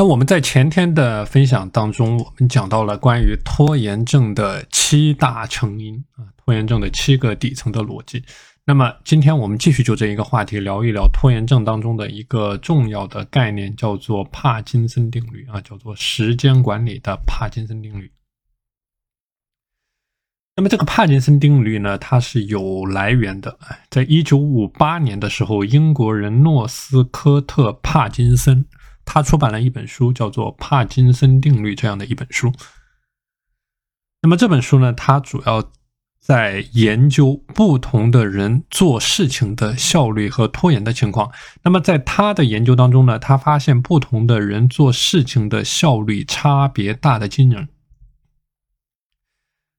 那我们在前天的分享当中，我们讲到了关于拖延症的7大成因啊，拖延症的7个底层的逻辑。那么今天我们继续就这一个话题聊一聊拖延症当中的一个重要的概念，叫做帕金森定律啊，叫做时间管理的帕金森定律。那么这个帕金森定律呢，它是有来源的。在1958年的时候，英国人诺斯科特·帕金森他出版了一本书，叫做《帕金森定律》这样的一本书。那么这本书呢，它主要在研究不同的人做事情的效率和拖延的情况。那么在他的研究当中呢，他发现不同的人做事情的效率差别大得惊人。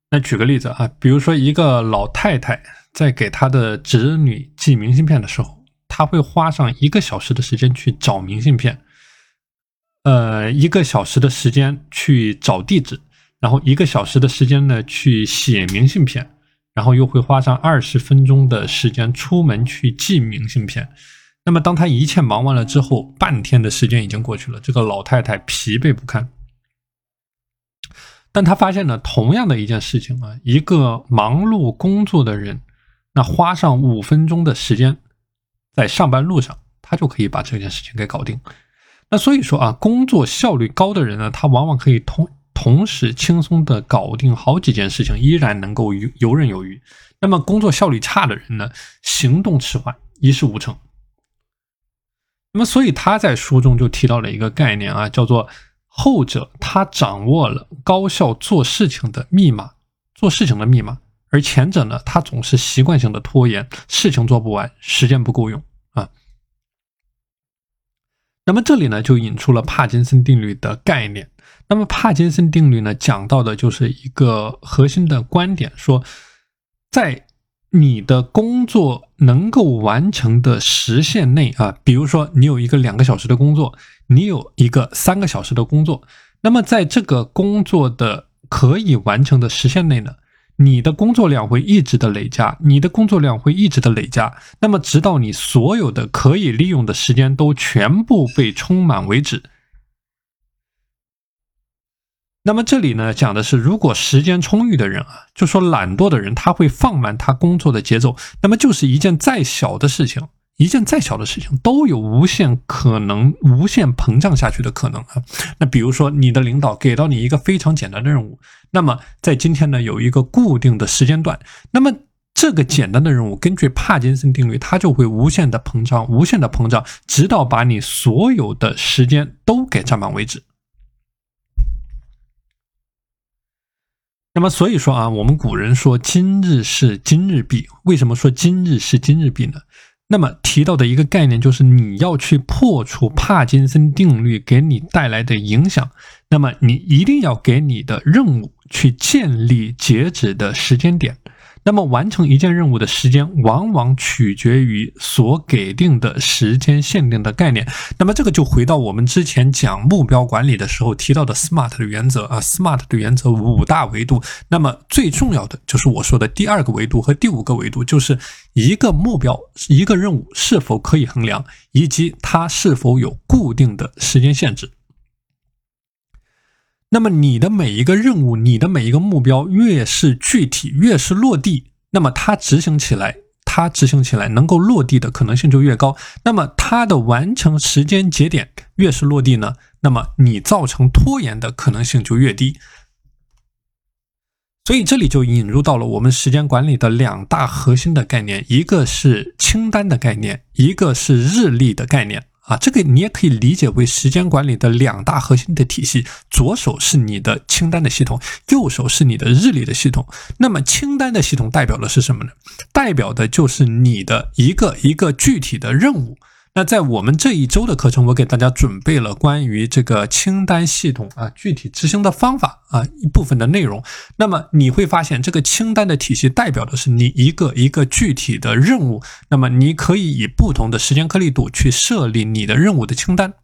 那举个例子啊，比如说一个老太太在给她的侄女寄明信片的时候，她会花上1个小时的时间去找明信片，1个小时的时间去找地址，然后1个小时的时间呢去写明信片，然后又会花上20分钟的时间出门去寄明信片。那么当她一切忙完了之后，半天的时间已经过去了，这个老太太疲惫不堪。但他发现呢，同样的一件事情啊，一个忙碌工作的人，那花上5分钟的时间在上班路上，他就可以把这件事情给搞定。那所以说啊，工作效率高的人呢，他往往可以同时轻松的搞定好几件事情，依然能够游刃有余。那么工作效率差的人呢，行动迟缓，一事无成。那么所以他在书中就提到了一个概念啊，叫做后者他掌握了高效做事情的密码，而前者呢，他总是习惯性的拖延，事情做不完，时间不够用啊。那么这里呢，就引出了帕金森定律的概念。那么帕金森定律呢，讲到的就是一个核心的观点，说在你的工作能够完成的时限内啊，比如说你有一个2个小时的工作，你有一个3个小时的工作，那么在这个工作的可以完成的时限内呢，你的工作量会一直的累加，那么直到你所有的可以利用的时间都全部被充满为止。那么这里呢，讲的是如果时间充裕的人啊，就说懒惰的人，他会放慢他工作的节奏，那么就是一件再小的事情都有无限可能，无限膨胀下去的可能啊。那比如说你的领导给到你一个非常简单的任务，那么在今天呢有一个固定的时间段，那么这个简单的任务根据帕金森定律，它就会无限的膨胀，直到把你所有的时间都给占满为止。那么所以说啊，我们古人说今日事今日毕，为什么说今日事今日毕呢？那么提到的一个概念就是你要去破除帕金森定律给你带来的影响，那么你一定要给你的任务去建立截止的时间点。那么完成一件任务的时间往往取决于所给定的时间限定的概念。那么这个就回到我们之前讲目标管理的时候提到的 SMART 的原则啊 ，SMART 的原则5大维度。那么最重要的就是我说的第2个维度和第5个维度，就是一个目标、一个任务是否可以衡量，以及它是否有固定的时间限制。那么你的每一个任务，你的每一个目标越是具体，越是落地，那么它执行起来能够落地的可能性就越高。那么它的完成时间节点越是落地呢，那么你造成拖延的可能性就越低。所以这里就引入到了我们时间管理的2大核心的概念，一个是清单的概念，一个是日历的概念。啊，这个你也可以理解为时间管理的2大核心的体系，左手是你的清单的系统，右手是你的日历的系统。那么清单的系统代表的是什么呢？代表的就是你的一个一个具体的任务。那在我们这一周的课程，我给大家准备了关于这个清单系统啊，具体执行的方法啊，一部分的内容。那么你会发现这个清单的体系代表的是你一个一个具体的任务，那么你可以以不同的时间颗粒度去设立你的任务的清单。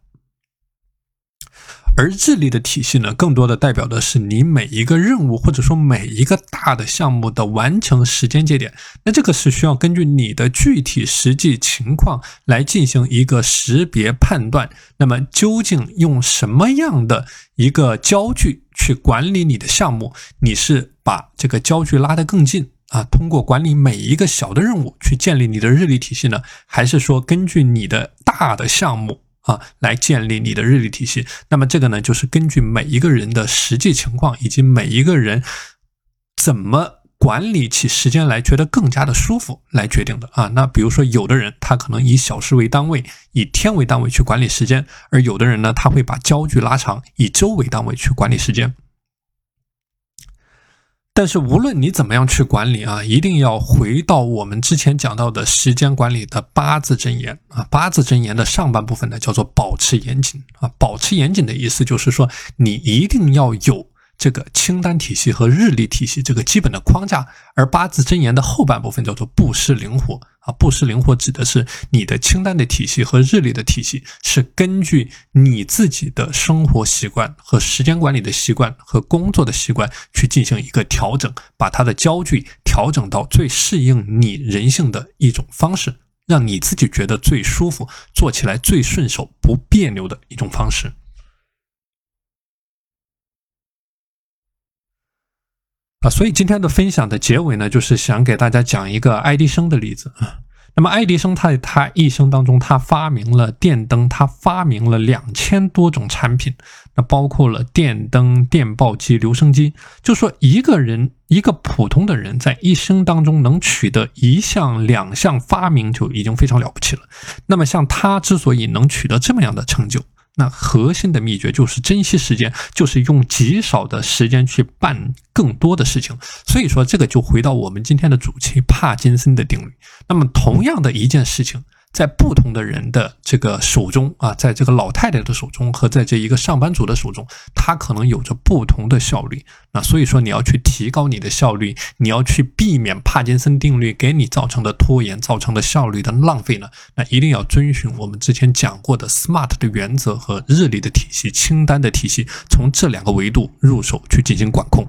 而智力的体系呢，更多的代表的是你每一个任务或者说每一个大的项目的完成时间节点，那这个是需要根据你的具体实际情况来进行一个识别判断，那么究竟用什么样的一个焦距去管理你的项目，你是把这个焦距拉得更近啊，通过管理每一个小的任务去建立你的日历体系呢，还是说根据你的大的项目啊，来建立你的日历体系？那么这个呢，就是根据每一个人的实际情况以及每一个人怎么管理起时间来觉得更加的舒服来决定的啊。那比如说有的人他可能以小时为单位，以天为单位去管理时间，而有的人呢，他会把焦距拉长，以周为单位去管理时间。但是无论你怎么样去管理啊，一定要回到我们之前讲到的时间管理的八字箴言啊。八字箴言的上半部分呢，叫做保持严谨啊。保持严谨的意思就是说，你一定要有这个清单体系和日历体系这个基本的框架。而八字箴言的后半部分叫做不失灵活啊。不失灵活指的是你的清单的体系和日历的体系是根据你自己的生活习惯和时间管理的习惯和工作的习惯去进行一个调整，把它的焦距调整到最适应你人性的一种方式，让你自己觉得最舒服，做起来最顺手不别扭的一种方式。所以今天的分享的结尾呢，就是想给大家讲一个爱迪生的例子。那么爱迪生他一生当中，他发明了电灯，他发明了2000多种产品，那包括了电灯、电报机、留声机。就说一个人，一个普通的人在一生当中能取得1项2项发明就已经非常了不起了。那么像他之所以能取得这么样的成就，那核心的秘诀就是珍惜时间，就是用极少的时间去办更多的事情。所以说这个就回到我们今天的主题，帕金森的定律。那么同样的一件事情，在不同的人的这个手中啊，在这个老太太的手中和在这一个上班族的手中，他可能有着不同的效率。那所以说你要去提高你的效率，你要去避免帕金森定律给你造成的拖延、造成的效率的浪费呢，那一定要遵循我们之前讲过的 SMART 的原则和日历的体系、清单的体系，从这2个维度入手去进行管控。